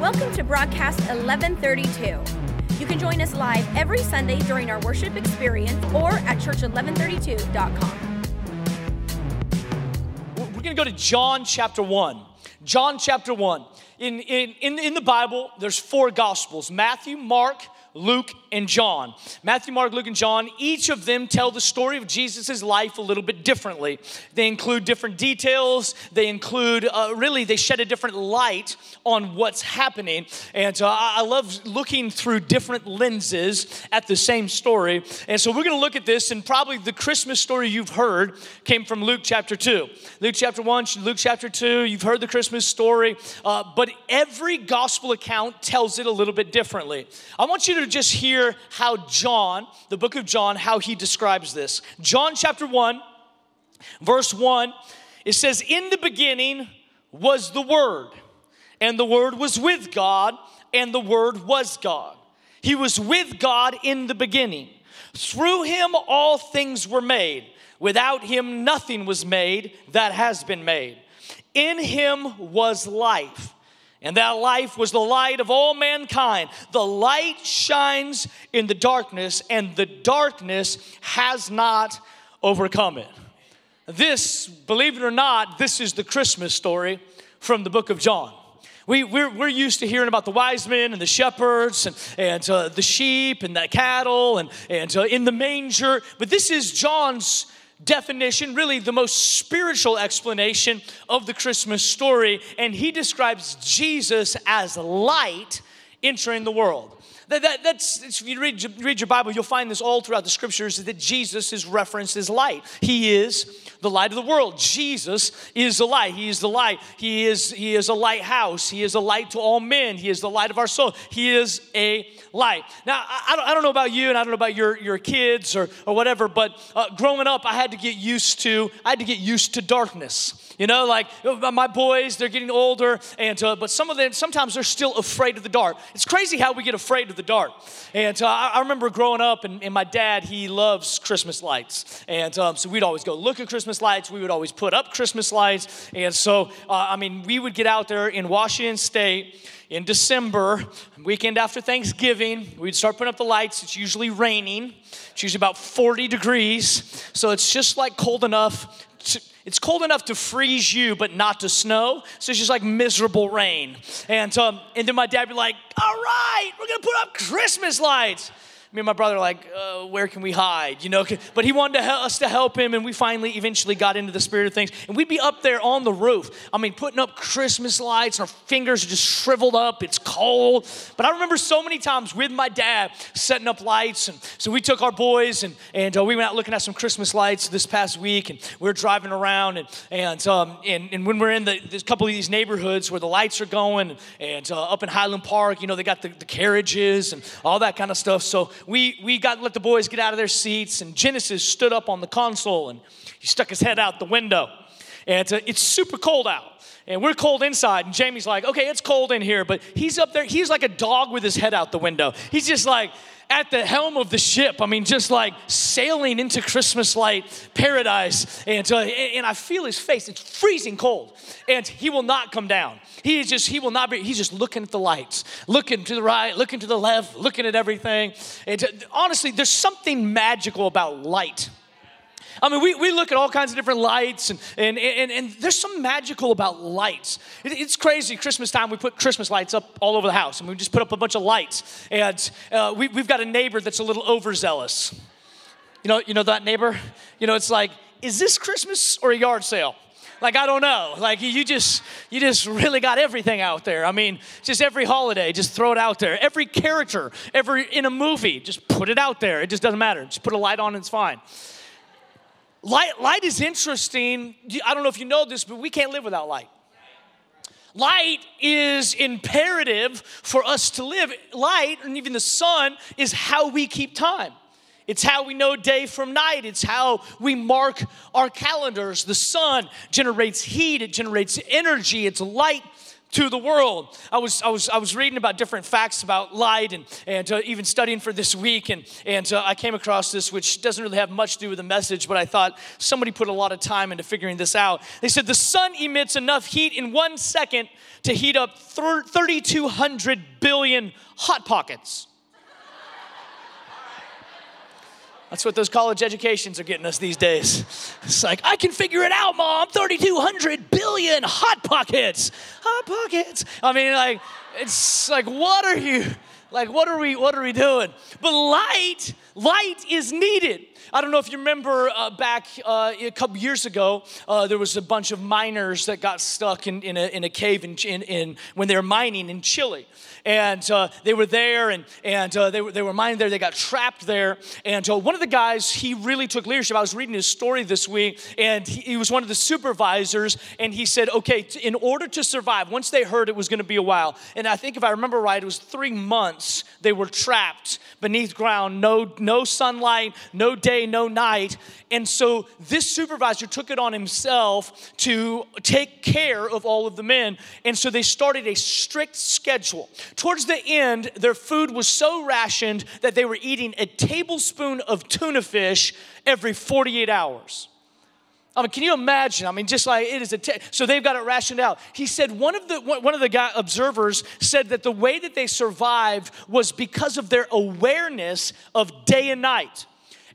Welcome to Broadcast 1132. You can join us live every Sunday during our worship experience or at church1132.com. We're going to go to John chapter 1. John chapter 1. In the Bible, there's four Gospels: Matthew, Mark, Luke, and John. Matthew, Mark, Luke, and John, each of them tell the story of Jesus' life a little bit differently. They include different details. They include, they shed a different light on what's happening. And so I love looking through different lenses at the same story. And so we're going to look at this, and probably the Christmas story you've heard came from Luke chapter 2. Luke chapter 1, Luke chapter 2, you've heard the Christmas story. But every gospel account tells it a little bit differently. I want you to just hear how John, the book of John, how he describes this. John chapter 1, verse 1, it says, "In the beginning was the Word, and the Word was with God, and the Word was God. He was with God in the beginning. Through Him all things were made. Without Him nothing was made that has been made. In Him was life, and that life was the light of all mankind. The light shines in the darkness, and the darkness has not overcome it." This, believe it or not, this is the Christmas story from the book of John. We're used to hearing about the wise men and the shepherds and the sheep and the cattle and in the manger. But this is John's definition, really the most spiritual explanation of the Christmas story, and he describes Jesus as light entering the world. That's if you read your Bible, you'll find this all throughout the scriptures, that Jesus is referenced as light. He is the light of the world. Jesus is the light. He is the light. He is a lighthouse. He is a light to all men. He is the light of our soul. He is a light. Now, I don't know about you, and I don't know about your kids or whatever, but growing up, I had to get used to darkness. You know, like my boys, they're getting older, but some of them, sometimes they're still afraid of the dark. It's crazy how we get afraid of the dark. And I remember growing up, and my dad, he loves Christmas lights. And so we'd always go look at Christmas lights. We would always put up Christmas lights. And so, we would get out there in Washington State in December, weekend after Thanksgiving. We'd start putting up the lights. It's usually raining. It's usually about 40 degrees. So it's just like cold enough to... It's cold enough to freeze you, but not to snow. So it's just like miserable rain. And then my dad would be like, "All right, we're going to put up Christmas lights." Me and my brother were like, where can we hide? You know, but he wanted us to help him, and we finally eventually got into the spirit of things. And we'd be up there on the roof, putting up Christmas lights, and our fingers are just shriveled up. It's cold. But I remember so many times with my dad setting up lights. And so we took our boys, and we went out looking at some Christmas lights this past week, and we were driving around, and when we're in a couple of these neighborhoods where the lights are going, and up in Highland Park, they got the carriages and all that kind of stuff. So we got to let the boys get out of their seats, and Genesis stood up on the console, and he stuck his head out the window. And it's super cold out, and we're cold inside, and Jamie's like, "Okay, it's cold in here," but he's up there. He's like a dog with his head out the window. He's just like at the helm of the ship, just like sailing into Christmas light paradise. And I feel his face. It's freezing cold, and he will not come down. He's just looking at the lights, looking to the right, looking to the left, looking at everything. And honestly, there's something magical about light. We look at all kinds of different lights, and there's some magical about lights. It's crazy. Christmas time, we put Christmas lights up all over the house, and we just put up a bunch of lights. And we've got a neighbor that's a little overzealous. You know that neighbor? It's like, is this Christmas or a yard sale? Like, I don't know. Like, you just really got everything out there. Just every holiday, just throw it out there. Every character, in a movie, just put it out there. It just doesn't matter. Just put a light on and it's fine. Light is interesting. I don't know if you know this, but we can't live without light. Light is imperative for us to live. Light, and even the sun, is how we keep time. It's how we know day from night. It's how we mark our calendars. The sun generates heat. It generates energy. It's light to the world. I was reading about different facts about light and even studying for this week, and I came across this, which doesn't really have much to do with the message, but I thought somebody put a lot of time into figuring this out. They said the sun emits enough heat in 1 second to heat up 3,200 billion hot pockets. That's what those college educations are getting us these days. It's like, I can figure it out, Mom. 3,200 billion hot pockets. Hot pockets. I mean, like, it's like, what are you, like, what are we doing? But light is needed. I don't know if you remember back a couple years ago, there was a bunch of miners that got stuck in a cave in when they were mining in Chile, and they were there and they were mining there. They got trapped there, and one of the guys, he really took leadership. I was reading his story this week, and he was one of the supervisors, and he said, "Okay, in order to survive," once they heard it was going to be a while, and I think if I remember right, it was 3 months they were trapped beneath ground, no sunlight, no day, no night. And so this supervisor took it on himself to take care of all of the men. And so they started a strict schedule. Towards the end, their food was so rationed that they were eating a tablespoon of tuna fish every 48 hours. I mean, can you imagine? I mean, just like it is so they've got it rationed out. He said one of the observers said that the way that they survived was because of their awareness of day and night.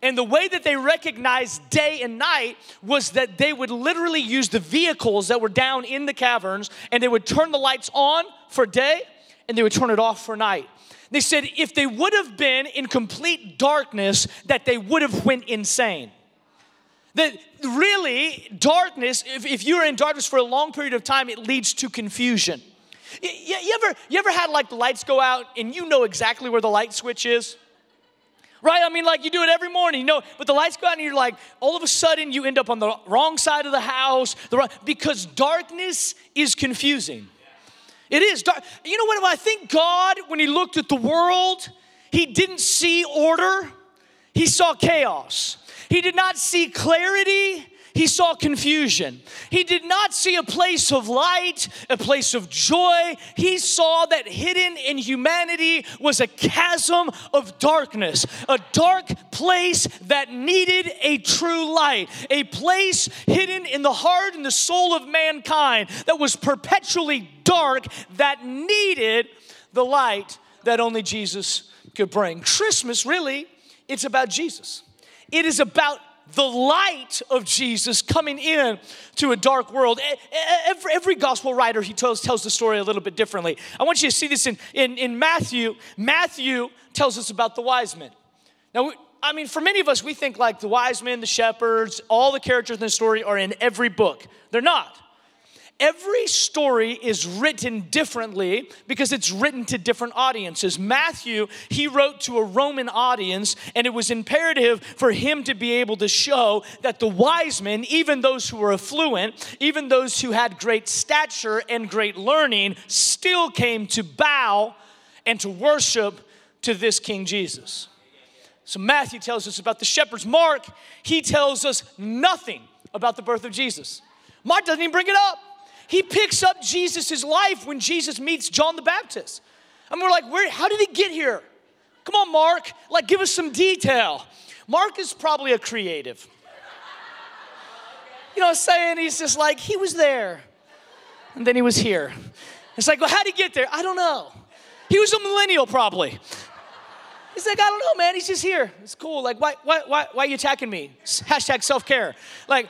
And the way that they recognized day and night was that they would literally use the vehicles that were down in the caverns, and they would turn the lights on for day, and they would turn it off for night. They said if they would have been in complete darkness, that they would have went insane. That really, darkness, if you're in darkness for a long period of time, it leads to confusion. You ever had like the lights go out, and you know exactly where the light switch is? Right? I mean, like, you do it every morning, you know, but the lights go out and you're like, all of a sudden you end up on the wrong side of the house, because darkness is confusing. It is dark. You know what? I think God, when he looked at the world, he didn't see order. He saw chaos. He did not see clarity. He saw confusion. He did not see a place of light, a place of joy. He saw that hidden in humanity was a chasm of darkness, a dark place that needed a true light, a place hidden in the heart and the soul of mankind that was perpetually dark, that needed the light that only Jesus could bring. Christmas, really, it's about Jesus. It is about the light of Jesus coming in to a dark world. Every gospel writer, he tells the story a little bit differently. I want you to see this in Matthew. Matthew tells us about the wise men. Now, I mean, for many of us, we think like the wise men, the shepherds, all the characters in the story are in every book. They're not. Every story is written differently because it's written to different audiences. Matthew, he wrote to a Roman audience, and it was imperative for him to be able to show that the wise men, even those who were affluent, even those who had great stature and great learning, still came to bow and to worship to this King Jesus. So Matthew tells us about the shepherds. Mark, he tells us nothing about the birth of Jesus. Mark doesn't even bring it up. He picks up Jesus' life when Jesus meets John the Baptist. And we're like, how did he get here? Come on, Mark. Like, give us some detail. Mark is probably a creative. You know what I'm saying? He's just like, he was there. And then he was here. It's like, well, how'd he get there? I don't know. He was a millennial, probably. He's like, I don't know, man. He's just here. It's cool. Like, why are you attacking me? Hashtag self-care. Like,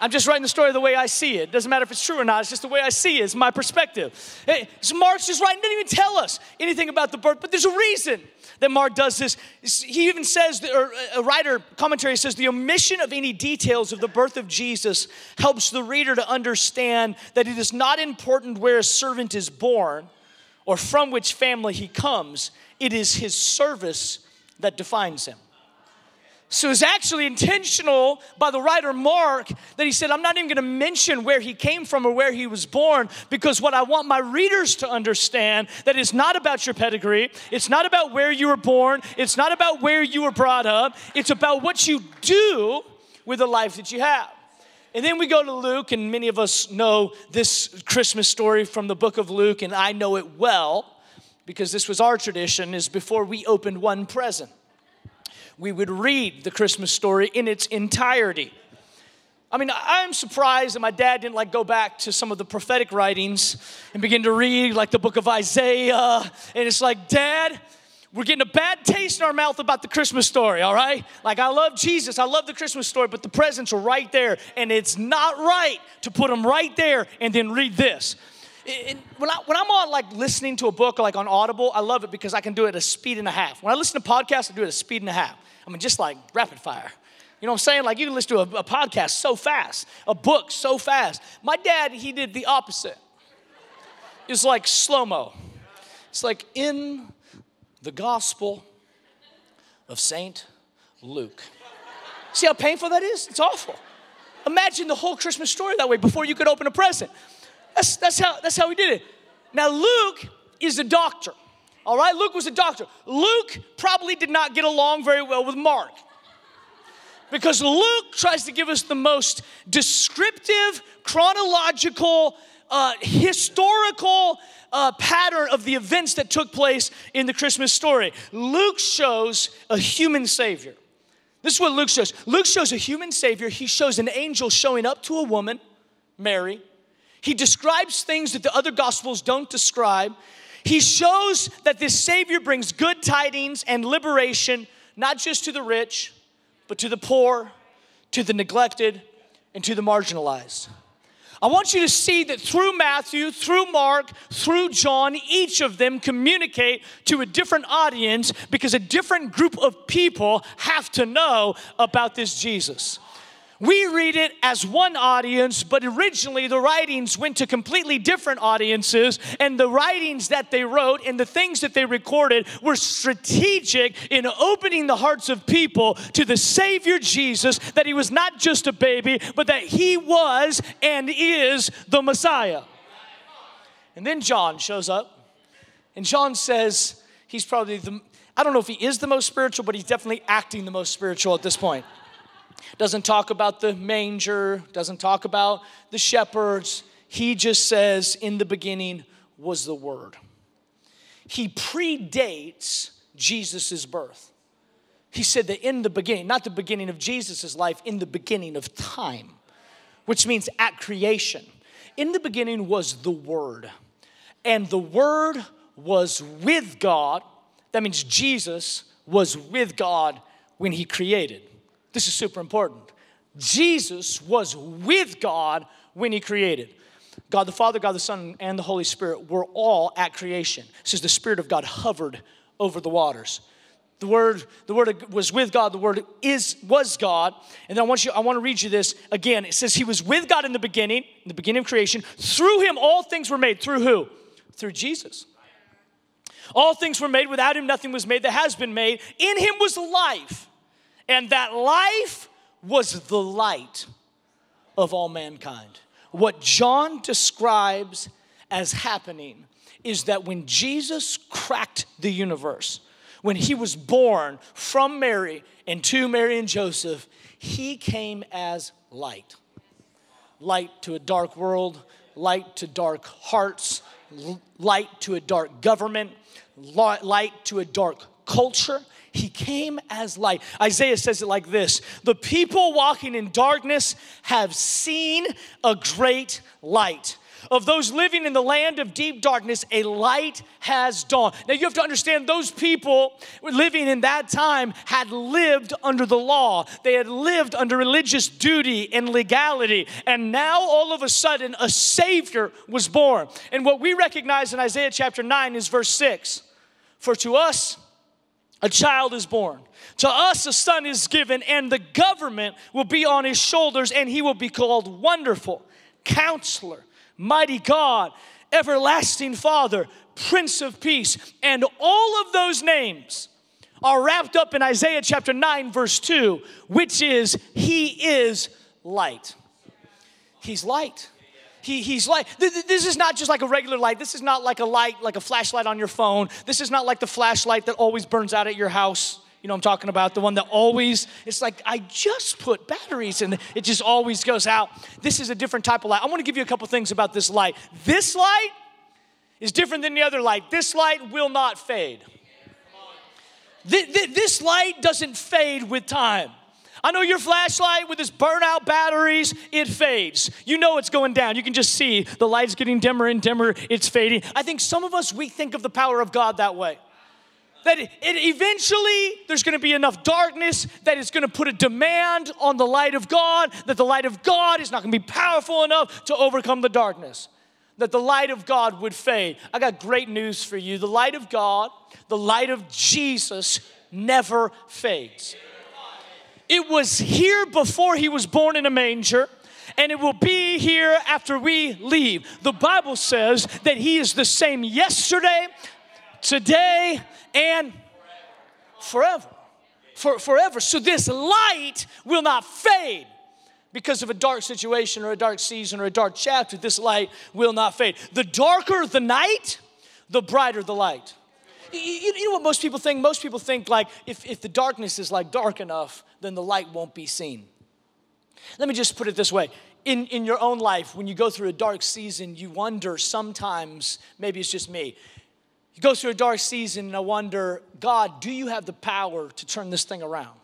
I'm just writing the story the way I see it. Doesn't matter if it's true or not. It's just the way I see it. It's my perspective. Hey, so Mark's just writing. Didn't even tell us anything about the birth. But there's a reason that Mark does this. He even says, or a writer commentary says, the omission of any details of the birth of Jesus helps the reader to understand that it is not important where a servant is born or from which family he comes. It is his service that defines him. So it's actually intentional by the writer Mark that he said, I'm not even going to mention where he came from or where he was born, because what I want my readers to understand, that it's not about your pedigree. It's not about where you were born. It's not about where you were brought up. It's about what you do with the life that you have. And then we go to Luke, and many of us know this Christmas story from the book of Luke, and I know it well because this was our tradition, is before we opened one present, we would read the Christmas story in its entirety. I mean, I'm surprised that my dad didn't go back to some of the prophetic writings and begin to read the book of Isaiah. And it's Dad, we're getting a bad taste in our mouth about the Christmas story, all right? I love Jesus, I love the Christmas story, but the presents are right there. And it's not right to put them right there and then read this. And when I'm on listening to a book on Audible, I love it because I can do it at a speed and a half. When I listen to podcasts, I do it at a speed and a half. I mean, just rapid fire. You know what I'm saying? You can listen to a podcast so fast, a book so fast. My dad, he did the opposite. It's slow-mo. It's in the gospel of St. Luke. See how painful that is? It's awful. Imagine the whole Christmas story that way before you could open a present. That's how he did it. Now, Luke is a doctor, all right? Luke was a doctor. Luke probably did not get along very well with Mark, because Luke tries to give us the most descriptive, chronological, historical pattern of the events that took place in the Christmas story. Luke shows a human savior. This is what Luke shows. Luke shows a human savior. He shows an angel showing up to a woman, Mary. He describes things that the other gospels don't describe. He shows that this savior brings good tidings and liberation, not just to the rich, but to the poor, to the neglected, and to the marginalized. I want you to see that through Matthew, through Mark, through John, each of them communicate to a different audience because a different group of people have to know about this Jesus. We read it as one audience, but originally the writings went to completely different audiences, and the writings that they wrote and the things that they recorded were strategic in opening the hearts of people to the Savior Jesus, that he was not just a baby, but that he was and is the Messiah. And then John shows up, and John says he's probably I don't know if he is the most spiritual, but he's definitely acting the most spiritual at this point. Doesn't talk about the manger, doesn't talk about the shepherds. He just says, in the beginning was the Word. He predates Jesus' birth. He said that in the beginning, not the beginning of Jesus' life, in the beginning of time, which means at creation. In the beginning was the Word, and the Word was with God. That means Jesus was with God when he created. This is super important. Jesus was with God when he created. God the Father, God the Son, and the Holy Spirit were all at creation. It says the Spirit of God hovered over the waters. The Word was with God. The Word was God. And then I want to read you this again. It says he was with God in the beginning of creation. Through him all things were made. Through who? Through Jesus. All things were made. Without him nothing was made that has been made. In him was life. And that life was the light of all mankind. What John describes as happening is that when Jesus cracked the universe, when he was born from Mary and to Mary and Joseph, he came as light. Light to a dark world, light to dark hearts, light to a dark government, light to a dark culture. He came as light. Isaiah says it like this: the people walking in darkness have seen a great light. Of those living in the land of deep darkness, a light has dawned. Now, you have to understand, those people living in that time had lived under the law. They had lived under religious duty and legality. And now, all of a sudden, a Savior was born. And what we recognize in Isaiah chapter 9 is verse 6. For to us a child is born. To us a son is given, and the government will be on his shoulders, and he will be called Wonderful, Counselor, Mighty God, Everlasting Father, Prince of Peace. And all of those names are wrapped up in Isaiah chapter 9, verse 2, which is, he is light. He's light. He's light. This is not just a regular light. This is not a light, like a flashlight on your phone. This is not the flashlight that always burns out at your house. You know what I'm talking about? The one that always, it's like, I just put batteries in, it just always goes out. This is a different type of light. I want to give you a couple things about this light. This light is different than the other light. This light will not fade. This light doesn't fade with time. I know your flashlight with its burnout batteries, it fades. You know it's going down. You can just see the light's getting dimmer and dimmer. It's fading. I think some of us, we think of the power of God that way. That it eventually, there's going to be enough darkness that it's going to put a demand on the light of God, that the light of God is not going to be powerful enough to overcome the darkness, that the light of God would fade. I got great news for you. The light of God, the light of Jesus never fades. It was here before he was born in a manger, and it will be here after we leave. The Bible says that he is the same yesterday, today, and forever. Forever. So this light will not fade because of a dark situation or a dark season or a dark chapter. This light will not fade. The darker the night, the brighter the light. You know what most people think? Most people think like if the darkness is like dark enough, then the light won't be seen. Let me just put it this way. In your own life, when you go through a dark season, you wonder sometimes, maybe it's just me, you go through a dark season and I wonder, God, do you have the power to turn this thing around?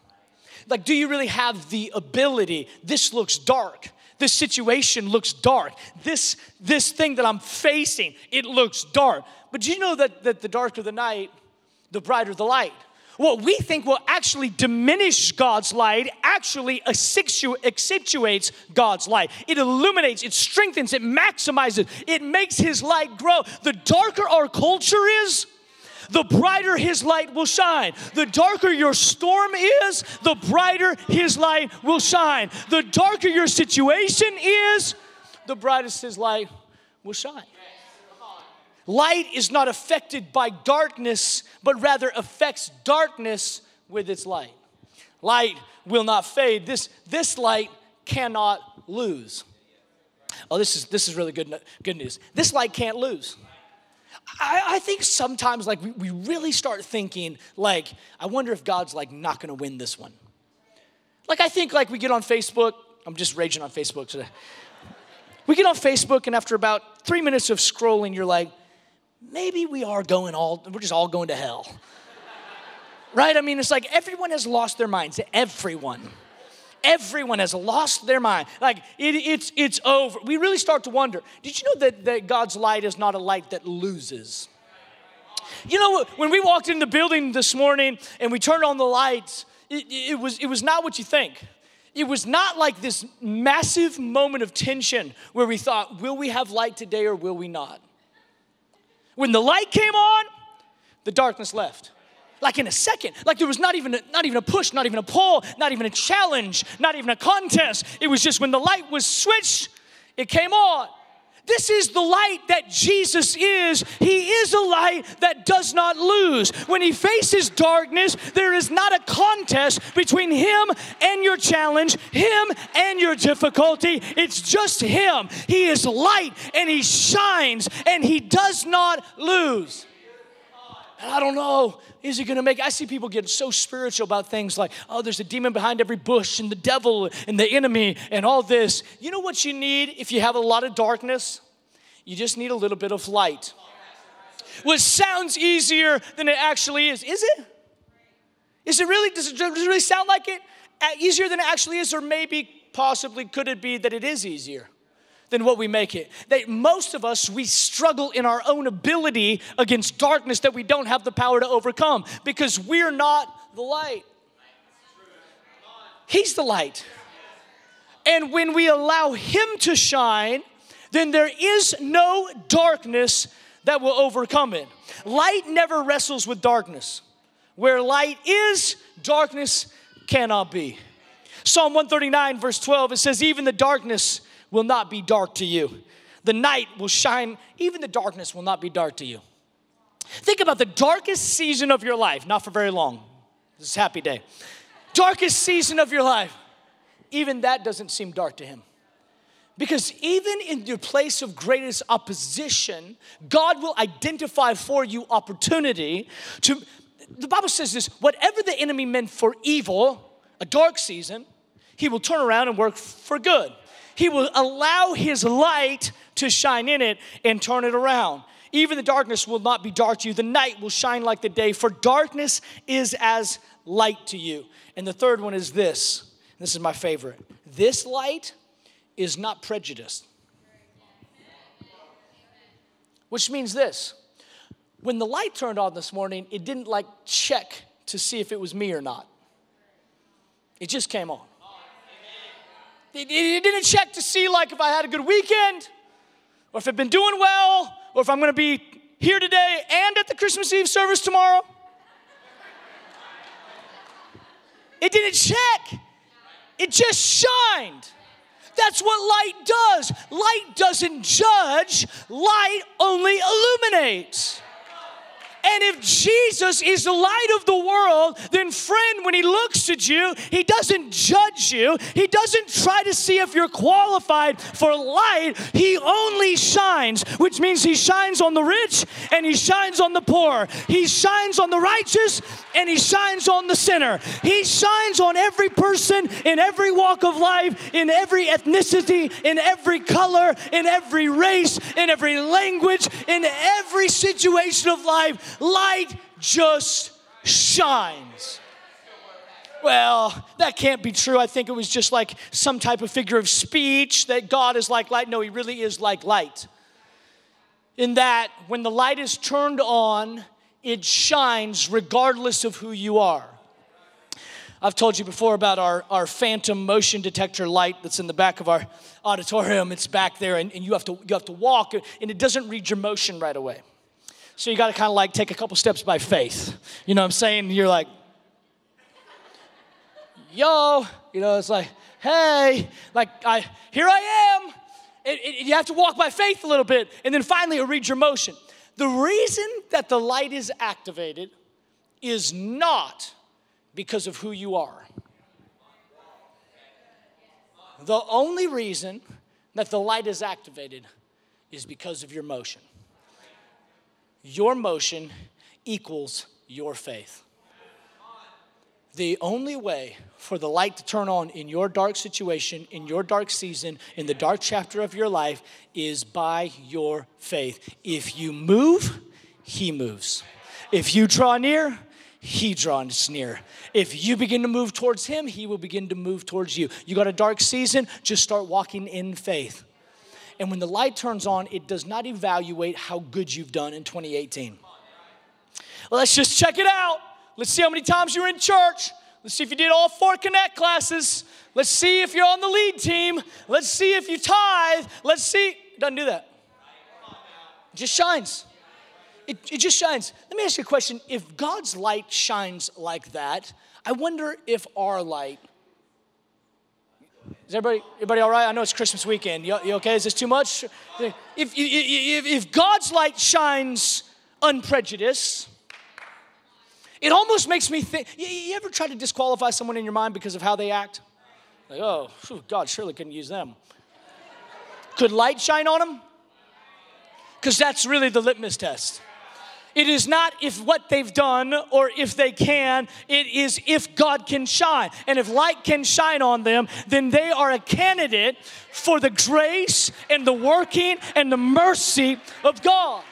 Like, do you really have the ability? This looks dark. This situation looks dark. This thing that I'm facing, it looks dark. But do you know that the darker the night, the brighter the light? What we think will actually diminish God's light actually accentuates God's light. It illuminates, it strengthens, it maximizes, it makes his light grow. The darker our culture is, the brighter his light will shine. The darker your storm is, the brighter his light will shine. The darker your situation is, the brightest his light will shine. Light is not affected by darkness, but rather affects darkness with its light. Light will not fade. This light cannot lose. Oh, this is really good news. This light can't lose. I think sometimes like we really start thinking like, I wonder if God's like not going to win this one. Like I think like we get on Facebook. I'm just raging on Facebook today. We get on Facebook and after about 3 minutes of scrolling, you're like, maybe we're just all going to hell. Right? I mean, it's like everyone has lost their minds. Everyone has lost their mind. Like, it's over. We really start to wonder. Did you know that God's light is not a light that loses? You know, when we walked in the building this morning and we turned on the lights, it was not what you think. It was not like this massive moment of tension where we thought, will we have light today or will we not? When the light came on, the darkness left. Like in a second, like there was not even a push, not even a pull, not even a challenge, not even a contest. It was just when the light was switched, it came on. This is the light that Jesus is. He is a light that does not lose. When he faces darkness, there is not a contest between him and your challenge, him and your difficulty. It's just him. He is light and he shines and he does not lose. And I don't know, is he going to make it? I see people get so spiritual about things like, oh, there's a demon behind every bush and the devil and the enemy and all this. You know what you need if you have a lot of darkness? You just need a little bit of light. Which sounds easier than it actually is. Is it? Is it really? Does it really sound like it? Easier than it actually is? Or maybe, possibly, could it be that it is easier than what we make it? That most of us, we struggle in our own ability against darkness that we don't have the power to overcome because we're not the light. He's the light. And when we allow him to shine, then there is no darkness that will overcome it. Light never wrestles with darkness. Where light is, darkness cannot be. Psalm 139 verse 12, it says, even the darkness will not be dark to you. The night will shine, even the darkness will not be dark to you. Think about the darkest season of your life, not for very long. This is a happy day. Darkest season of your life. Even that doesn't seem dark to him. Because even in your place of greatest opposition, God will identify for you opportunity to the Bible says this, whatever the enemy meant for evil, a dark season, he will turn around and work for good. He will allow his light to shine in it and turn it around. Even the darkness will not be dark to you. The night will shine like the day, for darkness is as light to you. And the third one is this. This is my favorite. This light is not prejudiced. Which means this. When the light turned on this morning, it didn't like check to see if it was me or not. It just came on. It didn't check to see like if I had a good weekend or if I've been doing well or if I'm going to be here today and at the Christmas Eve service tomorrow. It didn't check. It just shined. That's what light does. Light doesn't judge. Light only illuminates. And if Jesus is the light of the world, then friend, when he looks at you, he doesn't judge you. He doesn't try to see if you're qualified for light. He only shines, which means he shines on the rich and he shines on the poor. He shines on the righteous and he shines on the sinner. He shines on every person in every walk of life, in every ethnicity, in every color, in every race, in every language, in every situation of life. Light just shines. Well, that can't be true. I think it was just like some type of figure of speech that God is like light. No, he really is like light. In that when the light is turned on, it shines regardless of who you are. I've told you before about our phantom motion detector light that's in the back of our auditorium. It's back there and you have to walk and it doesn't read your motion right away. So you got to kind of like take a couple steps by faith. You know what I'm saying? You're like, yo. You know, it's like, hey. Like, here I am. You have to walk by faith a little bit. And then finally, it reads your motion. The reason that the light is activated is not because of who you are. The only reason that the light is activated is because of your motion. Your motion equals your faith. The only way for the light to turn on in your dark situation, in your dark season, in the dark chapter of your life is by your faith. If you move, he moves. If you draw near, he draws near. If you begin to move towards him, he will begin to move towards you. You got a dark season, just start walking in faith. And when the light turns on, it does not evaluate how good you've done in 2018. Well, let's just check it out. Let's see how many times you were in church. Let's see if you did all 4 Connect classes. Let's see if you're on the lead team. Let's see if you tithe. Let's see. It doesn't do that. It just shines. It just shines. Let me ask you a question. If God's light shines like that, I wonder if our light... Is everybody all right? I know it's Christmas weekend. You okay? Is this too much? If God's light shines unprejudiced, it almost makes me think. You ever try to disqualify someone in your mind because of how they act? Like, oh, God surely couldn't use them. Could light shine on them? Because that's really the litmus test. It is not if what they've done or if they can. It is if God can shine. And if light can shine on them, then they are a candidate for the grace and the working and the mercy of God.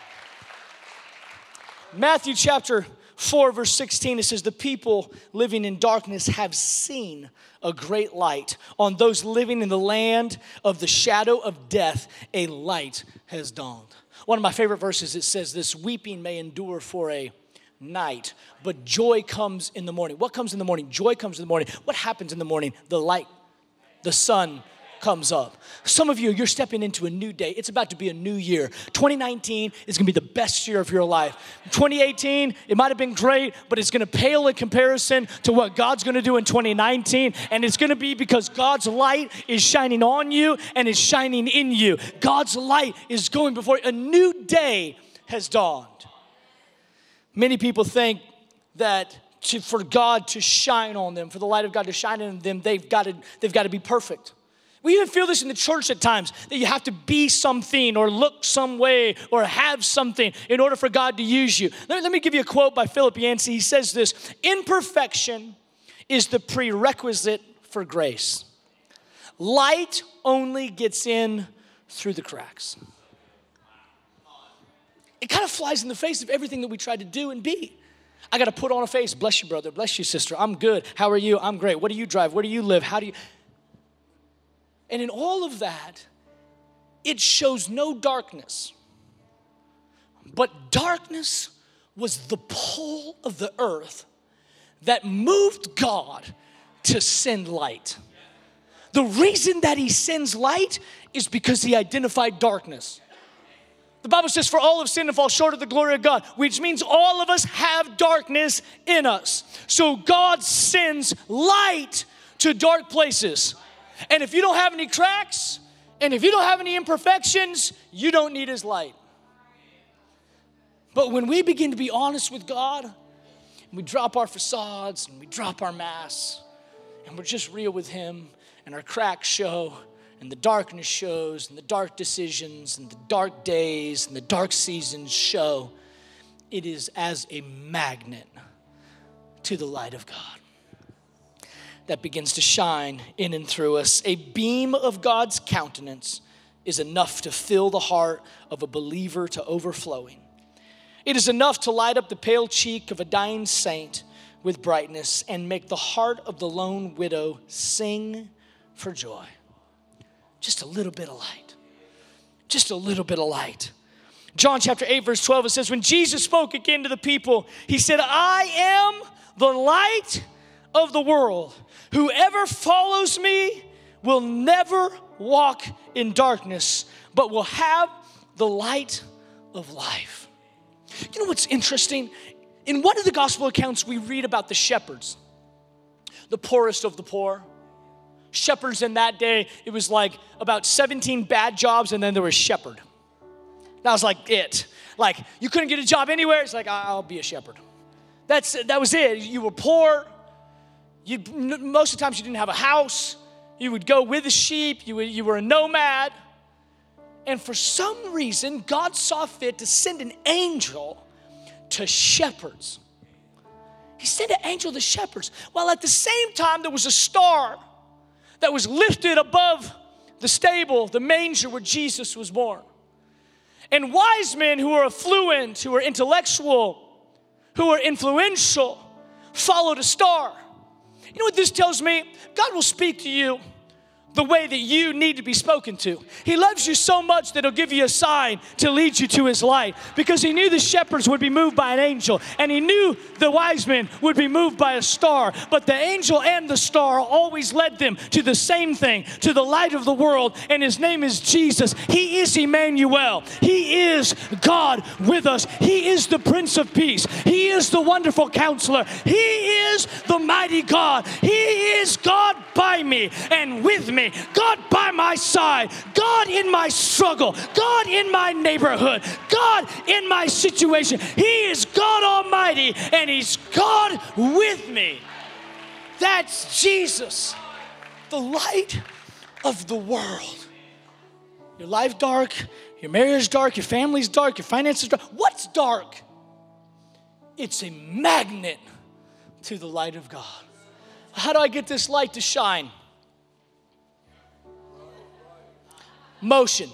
Matthew chapter 4, verse 16, it says, the people living in darkness have seen a great light. On those living in the land of the shadow of death, a light has dawned. One of my favorite verses, it says this, weeping may endure for a night, but joy comes in the morning. What comes in the morning? Joy comes in the morning. What happens in the morning? The light, the sun comes up. Some of you, you're stepping into a new day. It's about to be a new year. 2019 is going to be the best year of your life. 2018, it might have been great, but it's going to pale in comparison to what God's going to do in 2019. And it's going to be because God's light is shining on you and is shining in you. God's light is going before you. A new day has dawned. Many people think that for God to shine on them, for the light of God to shine on them, they've got to be perfect. We even feel this in the church at times, that you have to be something or look some way or have something in order for God to use you. Let me give you a quote by Philip Yancey. He says this: imperfection is the prerequisite for grace. Light only gets in through the cracks. It kind of flies in the face of everything that we try to do and be. I got to put on a face. Bless you, brother. Bless you, sister. I'm good. How are you? I'm great. What do you drive? Where do you live? How do you? And in all of that, it shows no darkness. But darkness was the pole of the earth that moved God to send light. The reason that he sends light is because he identified darkness. The Bible says, for all have sinned and fall short of the glory of God, which means all of us have darkness in us. So God sends light to dark places. And if you don't have any cracks, and if you don't have any imperfections, you don't need his light. But when we begin to be honest with God, and we drop our facades, and we drop our masks, and we're just real with him, and our cracks show, and the darkness shows, and the dark decisions, and the dark days, and the dark seasons show, it is as a magnet to the light of God that begins to shine in and through us. A beam of God's countenance is enough to fill the heart of a believer to overflowing. It is enough to light up the pale cheek of a dying saint with brightness and make the heart of the lone widow sing for joy. Just a little bit of light. Just a little bit of light. John chapter 8, verse 12, it says, when Jesus spoke again to the people, he said, I am the light of the world. Whoever follows me will never walk in darkness, but will have the light of life. You know what's interesting? In one of the gospel accounts, we read about the shepherds, the poorest of the poor. Shepherds in that day, it was like about 17 bad jobs, and then there was shepherd. That was like it. Like, you couldn't get a job anywhere. It's like, I'll be a shepherd. That was it. You were poor. Most of the times you didn't have a house. You would go with the sheep. You were a nomad. And for some reason, God saw fit to send an angel to shepherds. He sent an angel to shepherds. While at the same time, there was a star that was lifted above the stable, the manger where Jesus was born. And wise men who were affluent, who were intellectual, who were influential, followed a star. You know what this tells me? God will speak to you the way that you need to be spoken to. He loves you so much that he'll give you a sign to lead you to his light, because he knew the shepherds would be moved by an angel, and he knew the wise men would be moved by a star. But the angel and the star always led them to the same thing, to the light of the world, and his name is Jesus. He is Emmanuel. He is God with us. He is the Prince of Peace. He is the Wonderful Counselor. He is the Mighty God. He is God by me and with me. God by my side, God in my struggle, God in my neighborhood, God in my situation. He is God Almighty, and he's God with me. That's Jesus, the light of the world. Your life dark, your marriage dark, your family's dark, your finances dark. What's dark? It's a magnet to the light of God. How do I get this light to shine? Motion.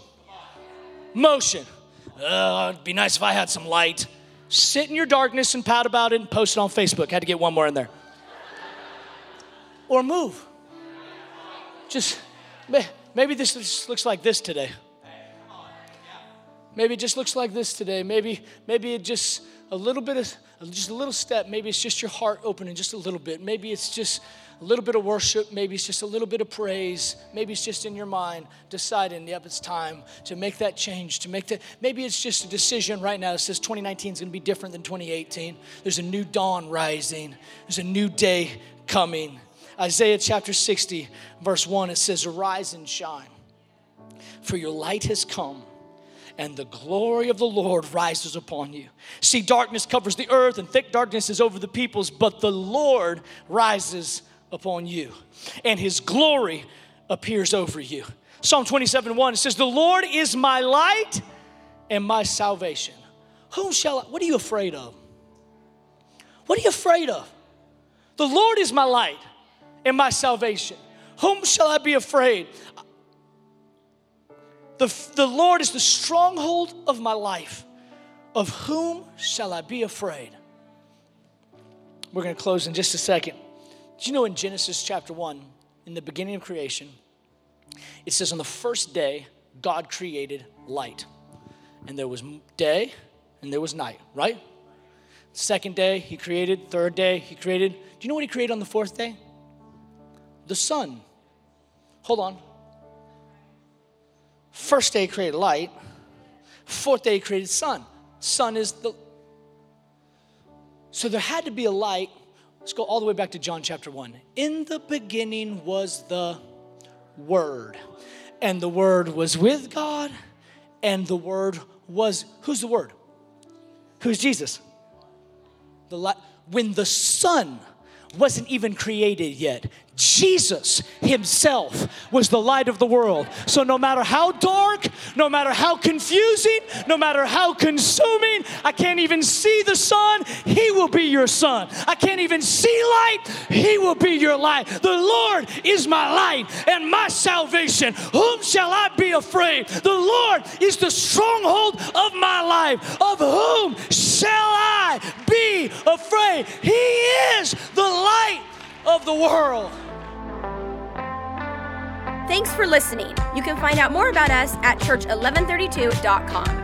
It'd be nice if I had some light. Sit in your darkness and pout about it and post it on Facebook. Had to get one more in there. Or move. Just, maybe this just looks like this today. Maybe it just looks like this today. Maybe it just a little bit of, just a little step. Maybe it's just your heart opening just a little bit. Maybe it's just a little bit of worship. Maybe it's just a little bit of praise. Maybe it's just in your mind deciding, yep, it's time to make that change, to make that. Maybe it's just a decision right now that says 2019 is going to be different than 2018. There's a new dawn rising. There's a new day coming. Isaiah chapter 60, verse 1, it says, arise and shine, for your light has come, and the glory of the Lord rises upon you. See, darkness covers the earth, and thick darkness is over the peoples, but the Lord rises upon you, and his glory appears over you. Psalm 27:1, it says, the Lord is my light and my salvation. Whom shall I? What are you afraid of? What are you afraid of? The Lord is my light and my salvation. Whom shall I be afraid? The Lord is the stronghold of my life. Of whom shall I be afraid? We're going to close in just a second. Did you know in Genesis chapter 1, in the beginning of creation, it says on the first day, God created light. And there was day and there was night, right? Second day, he created. Third day, he created. Do you know what he created on the fourth day? The sun. Hold on. First day, he created light. Fourth day, he created sun. Sun is the... So there had to be a light. Let's go all the way back to John chapter 1. In the beginning was the Word. And the Word was with God. And the Word was... Who's the Word? Who's Jesus? The light. When the sun wasn't even created yet, Jesus himself was the light of the world. So no matter how dark, no matter how confusing, no matter how consuming, I can't even see the sun, he will be your sun. I can't even see light, he will be your light. The Lord is my light and my salvation. Whom shall I be afraid? The Lord is the stronghold of my life. Of whom shall I be afraid? He is the light of the world. Thanks for listening. You can find out more about us at church1132.com.